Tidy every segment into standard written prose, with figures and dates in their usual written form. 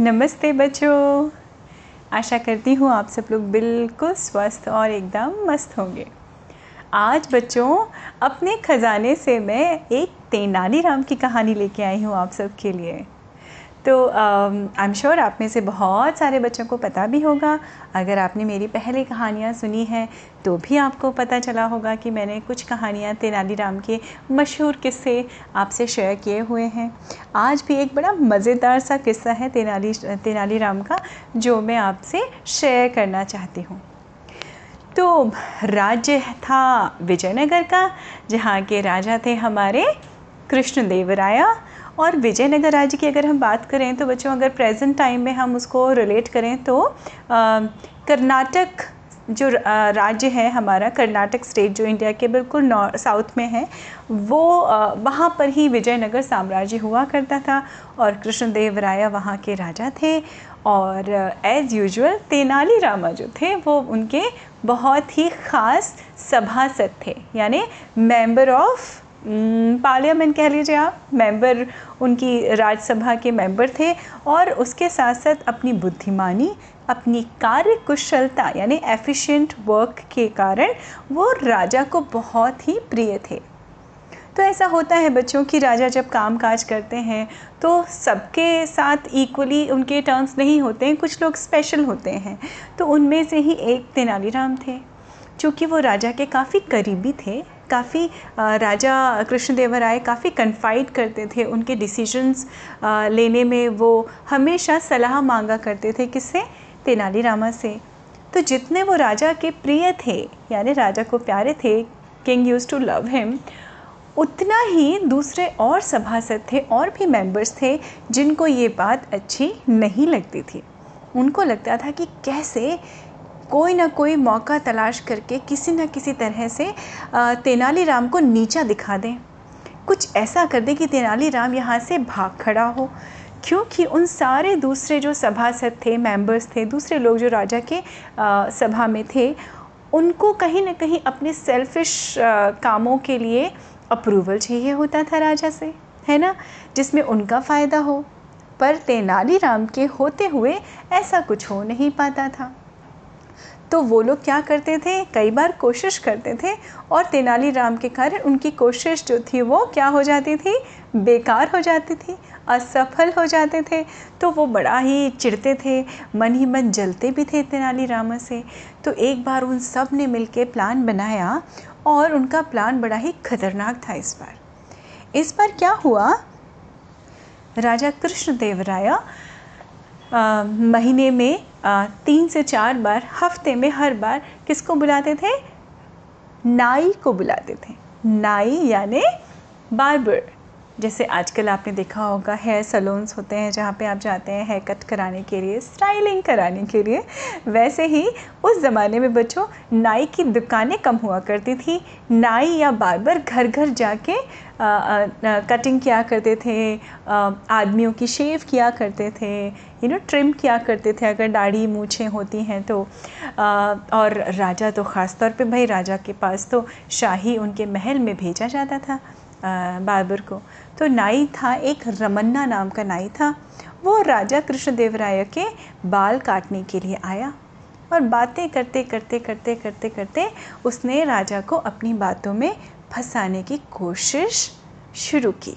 नमस्ते बच्चों, आशा करती हूँ आप सब लोग बिल्कुल स्वस्थ और एकदम मस्त होंगे। आज बच्चों अपने ख़जाने से मैं एक तेनाली राम की कहानी लेके आई हूँ आप सब के लिए। तो आई एम श्योर आप में से बहुत सारे बच्चों को पता भी होगा। अगर आपने मेरी पहले कहानियाँ सुनी हैं तो भी आपको पता चला होगा कि मैंने कुछ कहानियाँ तेनाली राम के मशहूर किस्से आपसे शेयर किए हुए हैं। आज भी एक बड़ा मज़ेदार सा किस्सा है तेनाली राम का, जो मैं आपसे शेयर करना चाहती हूँ। तो राज्य था विजयनगर का, जहाँ के राजा थे हमारे कृष्णदेव राय। और विजयनगर राज्य की अगर हम बात करें तो बच्चों, अगर प्रेजेंट टाइम में हम उसको रिलेट करें तो कर्नाटक जो राज्य है हमारा, कर्नाटक स्टेट जो इंडिया के बिल्कुल साउथ में है, वो वहाँ पर ही विजयनगर साम्राज्य हुआ करता था। और कृष्णदेव राय वहाँ के राजा थे। और एज़ यूजुअल तेनाली रामा जो थे वो उनके बहुत ही ख़ास सभासद थे, यानी मेंबर ऑफ पार्लियामेंट कह लीजिए आप। मेंबर उनकी राज्यसभा के मेंबर थे। और उसके साथ साथ अपनी बुद्धिमानी, अपनी कार्यकुशलता यानी एफिशिएंट वर्क के कारण वो राजा को बहुत ही प्रिय थे। तो ऐसा होता है बच्चों कि राजा जब काम काज करते हैं तो सबके साथ इक्वली उनके टर्म्स नहीं होते हैं, कुछ लोग स्पेशल होते हैं। तो उनमें से ही एक तेनालीराम थे। चूँकि वो राजा के काफ़ी करीबी थे, काफ़ी राजा कृष्णदेव राय काफ़ी कन्फाइड करते थे, उनके डिसीजंस लेने में वो हमेशा सलाह मांगा करते थे। किससे? तेनाली रामा से। तो जितने वो राजा के प्रिय थे यानी राजा को प्यारे थे, king used to love him, उतना ही दूसरे और सभासद थे और भी मेंबर्स थे जिनको ये बात अच्छी नहीं लगती थी। उनको लगता था कि कैसे कोई ना कोई मौका तलाश करके किसी ना किसी तरह से तेनाली राम को नीचा दिखा दें, कुछ ऐसा कर दें कि तेनाली राम यहाँ से भाग खड़ा हो। क्योंकि उन सारे दूसरे जो सभासद थे, मेंबर्स थे, दूसरे लोग जो राजा के सभा में थे, उनको कहीं ना कहीं अपने सेल्फिश कामों के लिए अप्रूवल चाहिए होता था राजा से, है ना, जिसमें उनका फ़ायदा हो। पर तेनाली राम के होते हुए ऐसा कुछ हो नहीं पाता था। तो वो लोग क्या करते थे, कई बार कोशिश करते थे और तेनालीराम के कारण उनकी कोशिश जो थी वो क्या हो जाती थी, बेकार हो जाती थी, असफल हो जाते थे। तो वो बड़ा ही चिढ़ते थे, मन ही मन जलते भी थे तेनालीराम से। तो एक बार उन सब ने मिलके प्लान बनाया और उनका प्लान बड़ा ही खतरनाक था। इस बार क्या हुआ, राजा कृष्णदेव राय महीने में 3 से 4 बार, हफ्ते में हर बार किसको बुलाते थे, नाई को बुलाते थे। नाई यानी बार्बर। जैसे आजकल आपने देखा होगा हेयर सैलून्स होते हैं जहाँ पे आप जाते हैं हेयर कट कराने के लिए, स्टाइलिंग कराने के लिए, वैसे ही उस ज़माने में बच्चों नाई की दुकानें कम हुआ करती थी। नाई या बार्बर घर घर जाके कटिंग किया करते थे, आदमियों की शेव किया करते थे, ट्रिम किया करते थे अगर दाढ़ी मूछें होती हैं तो। और राजा तो ख़ास तौर पे, भाई राजा के पास तो शाही उनके महल में भेजा जाता था बार्बर को। तो नाई था एक, रमन्ना नाम का नाई था। वो राजा कृष्णदेव राय के बाल काटने के लिए आया और बातें करते करते करते करते करते उसने राजा को अपनी बातों में फंसाने की कोशिश शुरू की।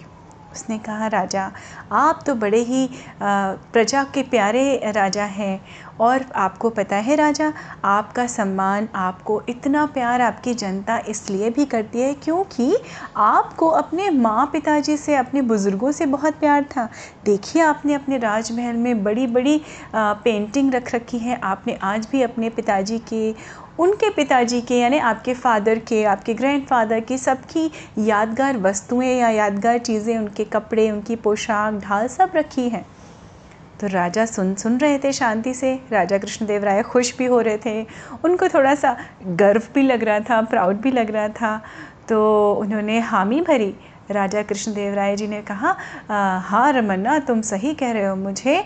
उसने कहा, राजा आप तो बड़े ही प्रजा के प्यारे राजा हैं और आपको पता है राजा, आपका सम्मान, आपको इतना प्यार आपकी जनता इसलिए भी करती है क्योंकि आपको अपने माँ पिताजी से, अपने बुज़ुर्गों से बहुत प्यार था। देखिए आपने अपने राजमहल में बड़ी बड़ी पेंटिंग रख रखी है। आपने आज भी अपने पिताजी के, उनके पिताजी के यानी आपके फ़ादर के, आपके ग्रैंडफादर की, सबकी यादगार वस्तुएं या यादगार चीज़ें, उनके कपड़े, उनकी पोशाक, ढाल सब रखी हैं। तो राजा सुन रहे थे शांति से। राजा कृष्णदेव राय खुश भी हो रहे थे, उनको थोड़ा सा गर्व भी लग रहा था, प्राउड भी लग रहा था। तो उन्होंने हामी भरी। राजा कृष्णदेव राय जी ने कहा, हाँ रमन्ना तुम सही कह रहे हो, मुझे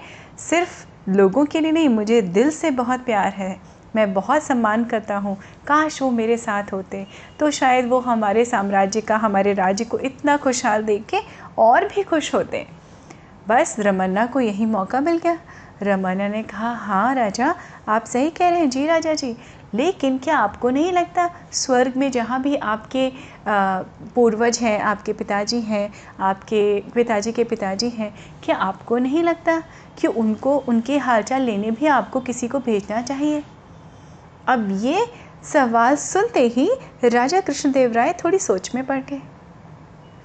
सिर्फ लोगों के लिए नहीं, मुझे दिल से बहुत प्यार है, मैं बहुत सम्मान करता हूँ। काश वो मेरे साथ होते तो शायद वो हमारे साम्राज्य का, हमारे राज्य को इतना खुशहाल देख के और भी खुश होते। बस रमन्ना को यही मौका मिल गया। रमन्ना ने कहा, हाँ राजा, आप सही कह रहे हैं जी राजा जी, लेकिन क्या आपको नहीं लगता स्वर्ग में जहाँ भी आपके पूर्वज हैं, आपके पिताजी हैं, आपके पिताजी के पिताजी हैं, क्या आपको नहीं लगता कि उनको उनके हालचाल लेने भी आपको किसी को भेजना चाहिए? अब ये सवाल सुनते ही राजा कृष्णदेव राय थोड़ी सोच में पड़ गए।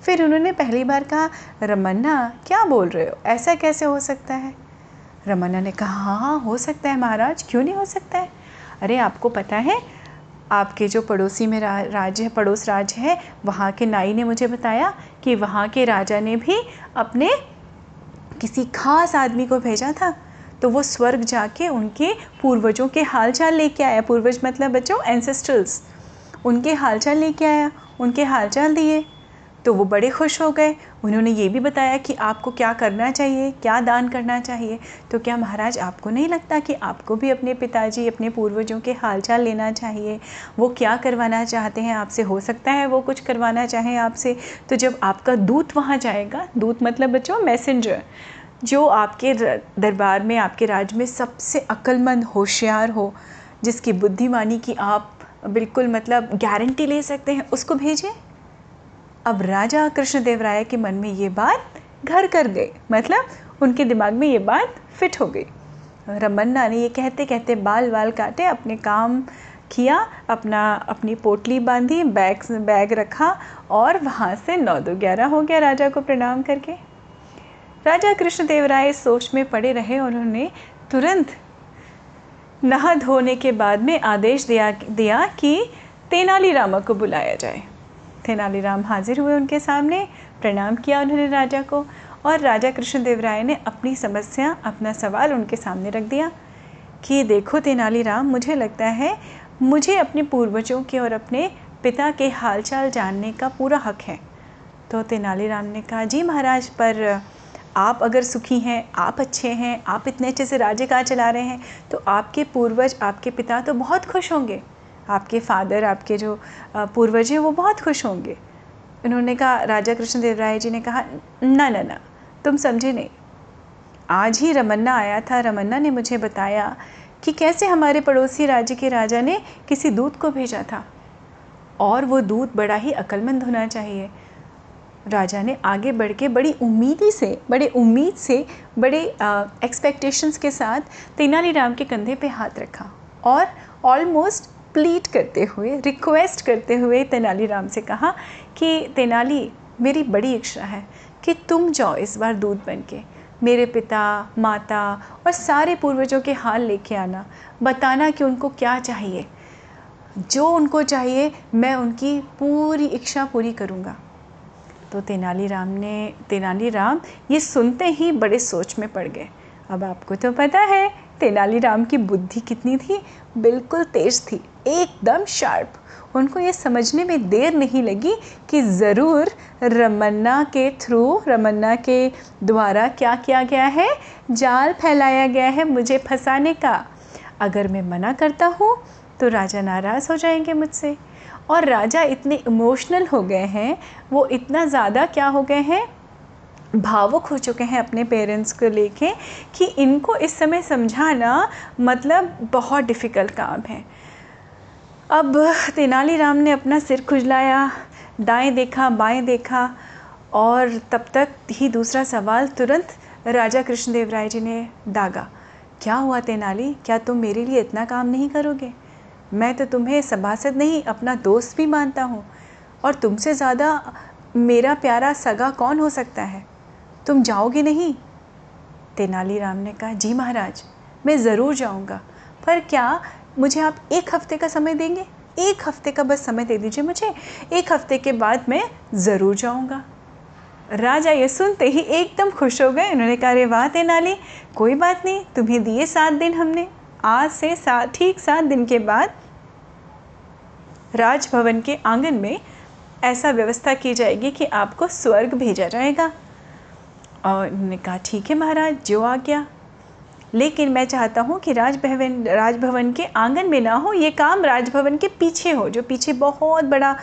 फिर उन्होंने पहली बार कहा, रमन्ना क्या बोल रहे हो, ऐसा कैसे हो सकता है? रमन्ना ने कहा, हाँ हो सकता है महाराज, क्यों नहीं हो सकता है। अरे आपको पता है, आपके जो पड़ोसी में राज्य है, पड़ोस राज्य है, वहाँ के नाई ने मुझे बताया कि वहाँ के राजा ने भी अपने किसी खास आदमी को भेजा था, तो वो स्वर्ग जाके उनके पूर्वजों के हालचाल लेके आया। पूर्वज मतलब बच्चों एंसेस्ट्रल्स, उनके हालचाल लेके आया, उनके हालचाल दिए, तो वो बड़े खुश हो गए। उन्होंने ये भी बताया कि आपको क्या करना चाहिए, क्या दान करना चाहिए। तो क्या महाराज आपको नहीं लगता कि आपको भी अपने पिताजी, अपने पूर्वजों के हालचाल लेना चाहिए? वो क्या करवाना चाहते हैं आपसे, हो सकता है वो कुछ करवाना चाहें आपसे। तो जब आपका दूत वहाँ जाएगा, दूत मतलब बच्चों मैसेंजर, जो आपके दरबार में, आपके राज में सबसे अक्लमंद, होशियार हो, जिसकी बुद्धिमानी की आप बिल्कुल मतलब गारंटी ले सकते हैं, उसको भेजें। अब राजा कृष्णदेव राय के मन में ये बात घर कर गई, मतलब उनके दिमाग में ये बात फिट हो गई। रमन्ना ने ये कहते कहते बाल बाल काटे, अपने काम किया, अपनी पोटली बांधी, बैग रखा और वहाँ से 9-2-11 हो गया राजा को प्रणाम करके। राजा कृष्णदेव राय सोच में पड़े रहे। उन्होंने तुरंत नहा धोने के बाद में आदेश दिया कि तेनाली राम को बुलाया जाए। तेनाली राम हाजिर हुए उनके सामने, प्रणाम किया उन्होंने राजा को, और राजा कृष्णदेव राय ने अपनी समस्या, अपना सवाल उनके सामने रख दिया कि देखो तेनाली राम, मुझे लगता है मुझे अपने पूर्वजों के और अपने पिता के हालचाल जानने का पूरा हक है। तो तेनाली राम ने कहा, जी महाराज, पर आप अगर सुखी हैं, आप अच्छे हैं, आप इतने अच्छे से राज्य काज चला रहे हैं, तो आपके पूर्वज, आपके पिता तो बहुत खुश होंगे, आपके फादर, आपके जो पूर्वज हैं वो बहुत खुश होंगे। उन्होंने कहा, राजा कृष्णदेव राय जी ने कहा, ना ना ना, तुम समझे नहीं। आज ही रमन्ना आया था, रमन्ना ने मुझे बताया कि कैसे हमारे पड़ोसी राज्य के राजा ने किसी दूत को भेजा था, और वो दूत बड़ा ही अक्लमंद होना चाहिए। राजा ने आगे बढ़ के बड़ी उम्मीद से बड़े एक्सपेक्टेशंस के साथ तेनालीराम के कंधे पे हाथ रखा और ऑलमोस्ट प्लीट करते हुए, रिक्वेस्ट करते हुए तेनालीराम से कहा कि तेनाली, मेरी बड़ी इच्छा है कि तुम जाओ इस बार दूत बन के, मेरे पिता, माता और सारे पूर्वजों के हाल लेके आना, बताना कि उनको क्या चाहिए, जो उनको चाहिए मैं उनकी पूरी इच्छा पूरी करूँगा। तो तेनालीराम ये सुनते ही बड़े सोच में पड़ गए। अब आपको तो पता है तेनालीराम की बुद्धि कितनी थी, बिल्कुल तेज थी, एकदम शार्प। उनको ये समझने में देर नहीं लगी कि ज़रूर रमन्ना के द्वारा क्या किया गया है, जाल फैलाया गया है मुझे फंसाने का। अगर मैं मना करता हूँ तो राजा नाराज़ हो जाएंगे मुझसे, और राजा इतने इमोशनल हो गए हैं, वो इतना ज़्यादा क्या हो गए हैं, भावुक हो चुके हैं अपने पेरेंट्स को लेके, कि इनको इस समय समझाना मतलब बहुत डिफ़िकल्ट काम है। अब तेनालीराम ने अपना सिर खुजलाया, दाएं देखा, बाएं देखा, और तब तक ही दूसरा सवाल तुरंत राजा कृष्णदेव राय जी ने दागा। क्या हुआ तेनाली, क्या तुम मेरे लिए इतना काम नहीं करोगे? मैं तो तुम्हें सभासद नहीं, अपना दोस्त भी मानता हूँ, और तुमसे ज़्यादा मेरा प्यारा सगा कौन हो सकता है? तुम जाओगे नहीं? तेनालीराम ने कहा, जी महाराज, मैं ज़रूर जाऊँगा, पर क्या मुझे आप 1 हफ्ते का समय देंगे? 1 हफ्ते का बस समय दे दीजिए मुझे, 1 हफ्ते के बाद मैं ज़रूर जाऊँगा। राजा ये सुनते ही एकदम खुश हो गए। उन्होंने कहा, अरे वाह तेनाली, कोई बात नहीं, तुम्हें दिए 7 दिन हमने। आज से ठीक 7 दिन के बाद राजभवन के आंगन में ऐसा व्यवस्था की जाएगी कि आपको स्वर्ग भेजा जाएगा। और उन्होंने कहा, ठीक है महाराज, जो आ गया, लेकिन मैं चाहता हूँ कि राजभवन के आंगन में ना हो, ये काम राजभवन के पीछे हो, जो पीछे बहुत बड़ा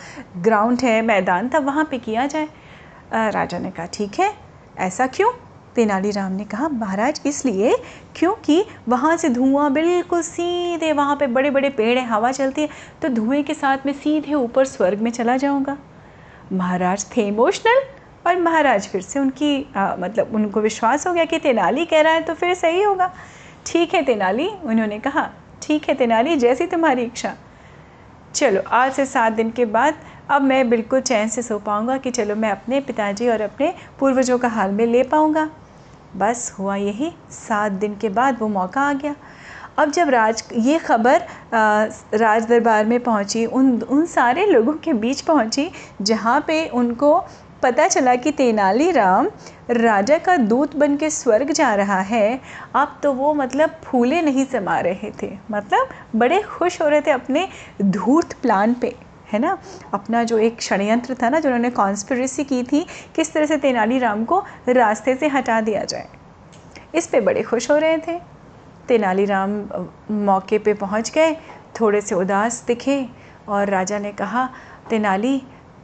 ग्राउंड है, मैदान था, वहाँ पे किया जाए। राजा ने कहा, ठीक है, ऐसा क्यों? तेनालीराम ने कहा, महाराज इसलिए क्योंकि वहाँ से धुआं बिल्कुल सीधे, वहाँ पे बड़े बड़े पेड़ हैं, हवा चलती है, तो धुएं के साथ में सीधे ऊपर स्वर्ग में चला जाऊँगा। महाराज थे इमोशनल और महाराज फिर से उनकी मतलब उनको विश्वास हो गया कि तेनाली कह रहा है तो फिर सही होगा। ठीक है तेनाली, उन्होंने कहा, ठीक है तेनाली, जैसी तुम्हारी इच्छा। चलो आज से 7 दिन के बाद अब मैं बिल्कुल चैन से सो पाऊँगा कि चलो मैं अपने पिताजी और अपने पूर्वजों का हाल में ले पाऊँगा। बस हुआ यही, 7 दिन के बाद वो मौका आ गया। अब जब ये खबर राज दरबार में पहुंची, उन सारे लोगों के बीच पहुंची जहां पे उनको पता चला कि तेनाली राम राजा का दूत बन के स्वर्ग जा रहा है, अब तो वो मतलब फूले नहीं समा रहे थे, मतलब बड़े खुश हो रहे थे अपने धूर्त प्लान पे, है ना। अपना जो एक षड्यंत्र था ना, जो उन्होंने कॉन्स्पिरेसी की थी, किस तरह से तेनाली राम को रास्ते से हटा दिया जाए, इस पे बड़े खुश हो रहे थे। तेनाली राम मौके पे पहुंच गए, थोड़े से उदास दिखे, और राजा ने कहा, तेनाली,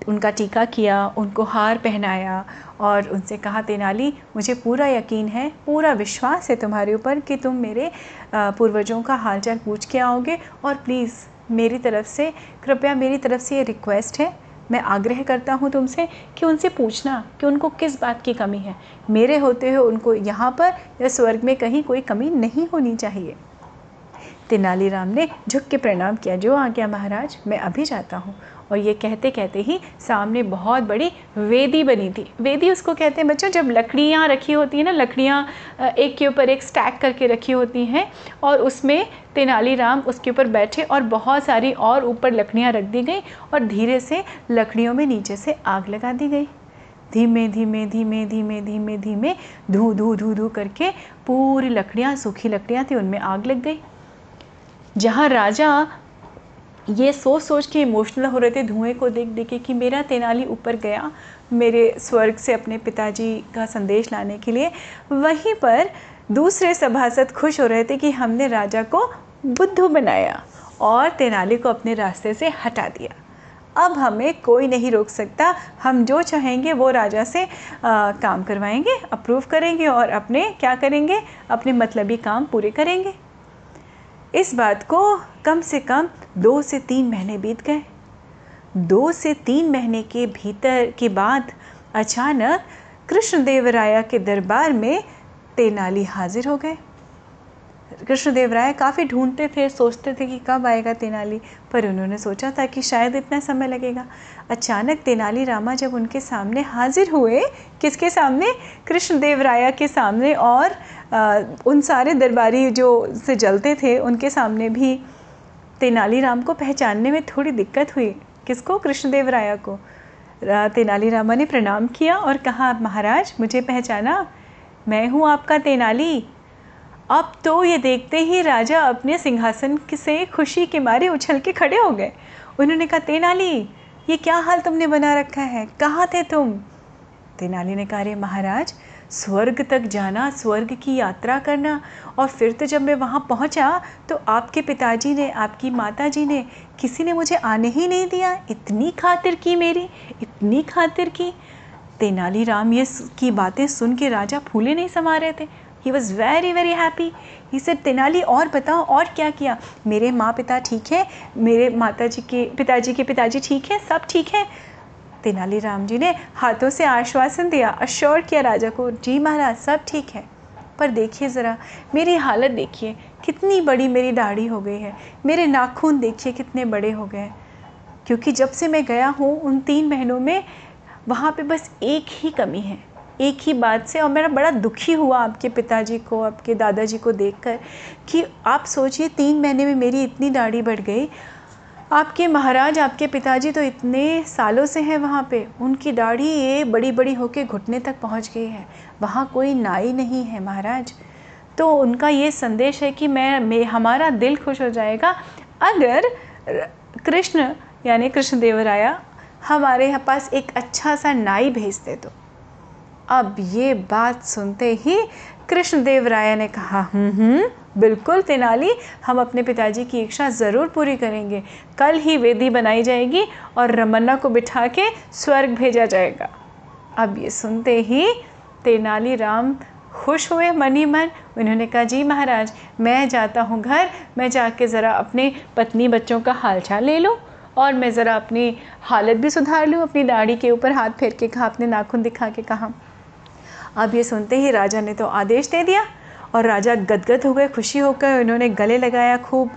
उनका टीका किया, उनको हार पहनाया और उनसे कहा, तेनाली मुझे पूरा यकीन है, पूरा विश्वास है तुम्हारे ऊपर कि तुम मेरे पूर्वजों का हालचाल पूछ के आओगे, और प्लीज़ मेरी तरफ से, कृपया मेरी तरफ से ये रिक्वेस्ट है, मैं आग्रह करता हूँ तुमसे कि उनसे पूछना कि उनको किस बात की कमी है। मेरे होते हुए उनको यहाँ पर या स्वर्ग में कहीं कोई कमी नहीं होनी चाहिए। तेनालीराम ने झुक के प्रणाम किया, जो आ गया महाराज, मैं अभी जाता हूँ। और ये कहते कहते ही सामने बहुत बड़ी वेदी बनी थी। वेदी उसको कहते हैं बच्चों जब लकड़ियाँ रखी होती हैं ना, लकड़ियाँ एक के ऊपर एक स्टैक करके रखी होती हैं, और उसमें तेनालीराम उसके ऊपर बैठे और बहुत सारी और ऊपर लकड़ियाँ रख दी गई, और धीरे से लकड़ियों में नीचे से आग लगा दी गई। धीमे धीमे धीमे धीमे धीमे धीमे धू धू धू धू करके पूरी लकड़ियाँ, सूखी लकड़ियाँ थी, उनमें आग लग गई। जहाँ राजा ये सोच सोच के इमोशनल हो रहे थे धुएं को देख देख के कि मेरा तेनाली ऊपर गया मेरे स्वर्ग से अपने पिताजी का संदेश लाने के लिए, वहीं पर दूसरे सभासद खुश हो रहे थे कि हमने राजा को बुद्धू बनाया और तेनाली को अपने रास्ते से हटा दिया, अब हमें कोई नहीं रोक सकता, हम जो चाहेंगे वो राजा से काम करवाएंगे, अप्रूव करेंगे और अपने क्या करेंगे, अपने मतलबी काम पूरे करेंगे। इस बात को कम से कम 2 से 3 महीने बीत गए। 2 से 3 महीने के भीतर के बाद अचानक कृष्णदेव राय के दरबार में तेनाली हाजिर हो गए। कृष्णदेव राय काफ़ी ढूंढते थे, सोचते थे कि कब आएगा तेनाली, पर उन्होंने सोचा था कि शायद इतना समय लगेगा। अचानक तेनाली रामा जब उनके सामने हाजिर हुए, किसके सामने, कृष्णदेव राय के सामने, और उन सारे दरबारी जो से जलते थे उनके सामने भी तेनाली राम को पहचानने में थोड़ी दिक्कत हुई। किसको, कृष्णदेव राय को। तेनाली रामा ने प्रणाम किया और कहा, महाराज मुझे पहचाना, मैं हूँ आपका तेनाली। अब तो ये देखते ही राजा अपने सिंहासन से खुशी के मारे उछल के खड़े हो गए। उन्होंने कहा, तेनाली ये क्या हाल तुमने बना रखा है, कहाँ थे तुम। तेनाली ने कहा, अरे महाराज स्वर्ग तक जाना, स्वर्ग की यात्रा करना, और फिर तो जब मैं वहाँ पहुँचा तो आपके पिताजी ने, आपकी माताजी ने, किसी ने मुझे आने ही नहीं दिया, इतनी खातिर की मेरी, इतनी खातिर की। तेनालीराम ये की बातें सुन के राजा फूले नहीं समा रहे थे। He was very very happy. He said, Tenali और बताओ और क्या किया, मेरे माँ पिता ठीक है, मेरे माताजी के पिताजी ठीक है, सब ठीक है। तेनाली राम जी ने हाथों से आश्वासन दिया, अश्योर किया राजा को, जी महाराज सब ठीक है, पर देखिए ज़रा मेरी हालत देखिए, कितनी बड़ी मेरी दाढ़ी हो गई है, मेरे नाखून देखिए कितने बड़े हो गए, क्योंकि जब से मैं गया हूँ उन 3 महीनों में वहाँ पे बस एक ही कमी है, एक ही बात से, और मेरा बड़ा दुखी हुआ आपके पिताजी को, आपके दादाजी को देखकर कि आप सोचिए 3 महीने में मेरी इतनी दाढ़ी बढ़ गई, आपके महाराज आपके पिताजी तो इतने सालों से हैं वहाँ पे, उनकी दाढ़ी ये बड़ी बड़ी होके घुटने तक पहुँच गई है, वहाँ कोई नाई नहीं है महाराज, तो उनका ये संदेश है कि मैं हमारा दिल खुश हो जाएगा अगर कृष्ण यानी कृष्णदेव राय हमारे पास एक अच्छा सा नाई भेजते तो। अब ये बात सुनते ही कृष्णदेव राय ने कहा, बिल्कुल तेनाली, हम अपने पिताजी की इच्छा ज़रूर पूरी करेंगे, कल ही वेदी बनाई जाएगी और रमन्ना को बिठा के स्वर्ग भेजा जाएगा। अब ये सुनते ही तेनाली राम खुश हुए मनी मन। उन्होंने कहा, जी महाराज, मैं जाता हूँ घर, मैं जाके ज़रा अपने पत्नी बच्चों का हालचाल ले लूँ और मैं ज़रा अपनी हालत भी सुधार लूँ। अपनी दाढ़ी के ऊपर हाथ फेर के कहा, अपने नाखून दिखा के कहा। अब ये सुनते ही राजा ने तो आदेश दे दिया और राजा गदगद हो गए, खुशी होकर उन्होंने गले लगाया खूब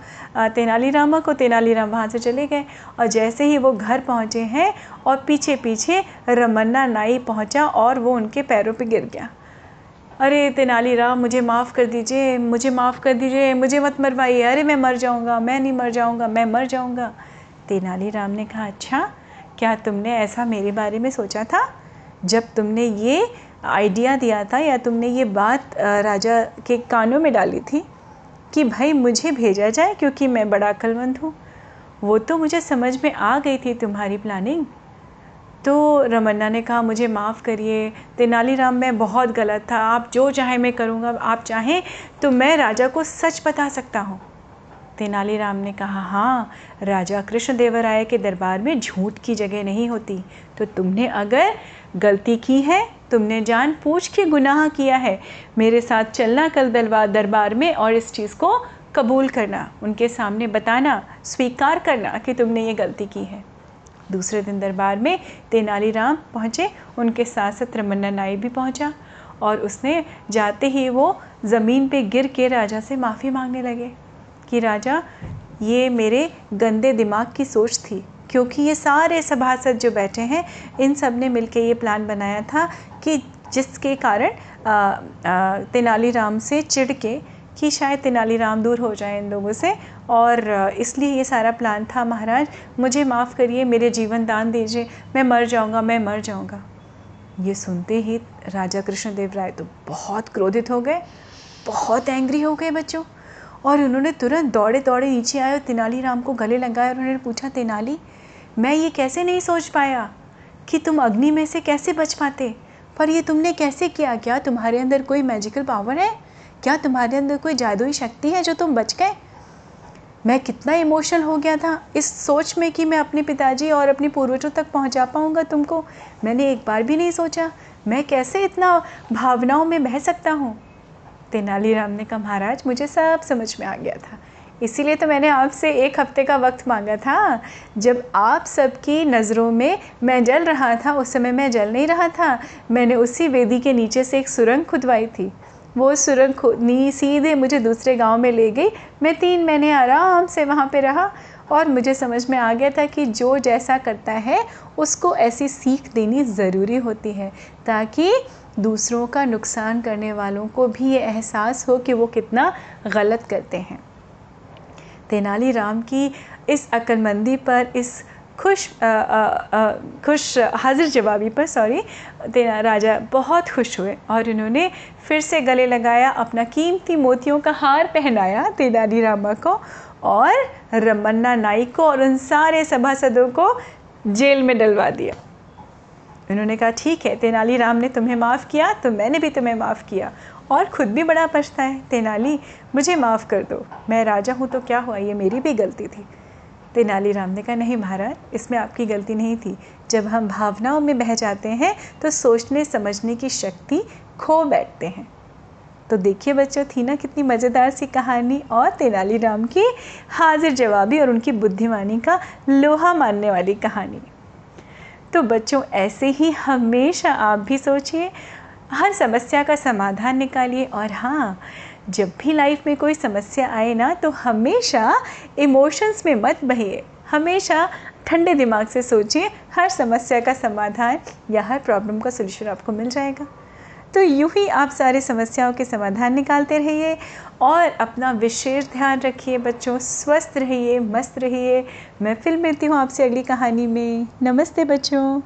तेनालीरामा को। तेनालीराम वहाँ से चले गए और जैसे ही वो घर पहुँचे हैं और पीछे पीछे रमन्ना नाई पहुँचा और वो उनके पैरों पे गिर गया। अरे तेनालीराम, मुझे माफ़ कर दीजिए, मुझे माफ़ कर दीजिए, मुझे मत मरवाइए, अरे मैं मर जाऊँगा, मैं नहीं मर जाऊँगा, मैं मर जाऊँगा। तेनालीराम ने कहा, अच्छा, क्या तुमने ऐसा मेरे बारे में सोचा था? जब तुमने ये आइडिया दिया था या तुमने ये बात राजा के कानों में डाली थी कि भाई मुझे भेजा जाए क्योंकि मैं बड़ा अक्लमंद हूँ, वो तो मुझे समझ में आ गई थी तुम्हारी प्लानिंग। तो रमन्ना ने कहा, मुझे माफ़ करिए तेनालीराम, मैं बहुत गलत था, आप जो चाहें मैं करूँगा, आप चाहें तो मैं राजा को सच बता सकता हूँ। तेनालीराम ने कहा, हाँ, राजा कृष्णदेव राय के दरबार में झूठ की जगह नहीं होती, तो तुमने अगर गलती की है, तुमने जान पूछ के गुनाह किया है, मेरे साथ चलना कल दरबार में और इस चीज़ को कबूल करना, उनके सामने बताना, स्वीकार करना कि तुमने ये गलती की है। दूसरे दिन दरबार में तेनालीराम पहुँचे, उनके साथ साथ रमन्ना नाई भी पहुँचा और उसने जाते ही वो ज़मीन पे गिर के राजा से माफ़ी मांगने लगे कि राजा, ये मेरे गंदे दिमाग की सोच थी, क्योंकि ये सारे सभासद जो बैठे हैं इन सब ने मिल के ये प्लान बनाया था कि जिसके कारण तेनालीराम से चिढ़ के कि शायद तेनालीराम दूर हो जाए इन लोगों से, और इसलिए ये सारा प्लान था। महाराज, मुझे माफ़ करिए, मेरे जीवन दान दीजिए, मैं मर जाऊँगा, मैं मर जाऊँगा। ये सुनते ही राजा कृष्णदेव राय तो बहुत क्रोधित हो गए, बहुत एंग्री हो गए बच्चों, और उन्होंने तुरंत दौड़े दौड़े नीचे आए और तेनालीराम को गले लगाए और उन्होंने पूछा, तेनाली, मैं ये कैसे नहीं सोच पाया कि तुम अग्नि में से कैसे बच पाते, पर ये तुमने कैसे किया? क्या तुम्हारे अंदर कोई मैजिकल पावर है? क्या तुम्हारे अंदर कोई जादुई शक्ति है जो तुम बच गए? मैं कितना इमोशनल हो गया था इस सोच में कि मैं अपने पिताजी और अपने पूर्वजों तक पहुंचा पाऊंगा तुमको। मैंने एक बार भी नहीं सोचा मैं कैसे इतना भावनाओं में बह सकता हूँ। तेनालीराम ने कहा, महाराज, मुझे सब समझ में आ गया था, इसीलिए तो मैंने आपसे 1 हफ्ते का वक्त मांगा था। जब आप सबकी नज़रों में मैं जल रहा था, उस समय मैं जल नहीं रहा था। मैंने उसी वेदी के नीचे से एक सुरंग खुदवाई थी, वो सुरंग खुदनी सीधे मुझे दूसरे गांव में ले गई। मैं 3 महीने आराम से वहाँ पे रहा और मुझे समझ में आ गया था कि जो जैसा करता है उसको ऐसी सीख देनी ज़रूरी होती है, ताकि दूसरों का नुकसान करने वालों को भी ये एहसास हो कि वो कितना गलत करते हैं। तेनालीराम की इस अक्लमंदी पर, इस खुश हाजिर जवाबी पर, सॉरी, राजा बहुत खुश हुए और उन्होंने फिर से गले लगाया, अपना कीमती मोतियों का हार पहनाया तेनालीरामा को और रमन्ना नाई को, और उन सारे सभासदों को जेल में डलवा दिया। उन्होंने कहा, ठीक है, तेनालीराम ने तुम्हें माफ़ किया तो मैंने भी तुम्हें माफ़ किया, और ख़ुद भी बड़ा पछता है। तेनाली, मुझे माफ़ कर दो, मैं राजा हूँ तो क्या हुआ, ये मेरी भी गलती थी। तेनालीराम ने कहा, नहीं महाराज, इसमें आपकी गलती नहीं थी। जब हम भावनाओं में बह जाते हैं तो सोचने समझने की शक्ति खो बैठते हैं। तो देखिए बच्चों, थी ना कितनी मज़ेदार सी कहानी, और तेनालीराम की हाजिर जवाबी और उनकी बुद्धिमानी का लोहा मानने वाली कहानी। तो बच्चों, ऐसे ही हमेशा आप भी सोचिए, हर समस्या का समाधान निकालिए, और हाँ, जब भी लाइफ में कोई समस्या आए ना, तो हमेशा इमोशंस में मत बहिए, हमेशा ठंडे दिमाग से सोचिए, हर समस्या का समाधान या हर प्रॉब्लम का सलूशन आपको मिल जाएगा। तो यूँ ही आप सारे समस्याओं के समाधान निकालते रहिए और अपना विशेष ध्यान रखिए बच्चों। स्वस्थ रहिए, मस्त रहिए। मैं फिर मिलती हूँ आपसे अगली कहानी में। नमस्ते बच्चों।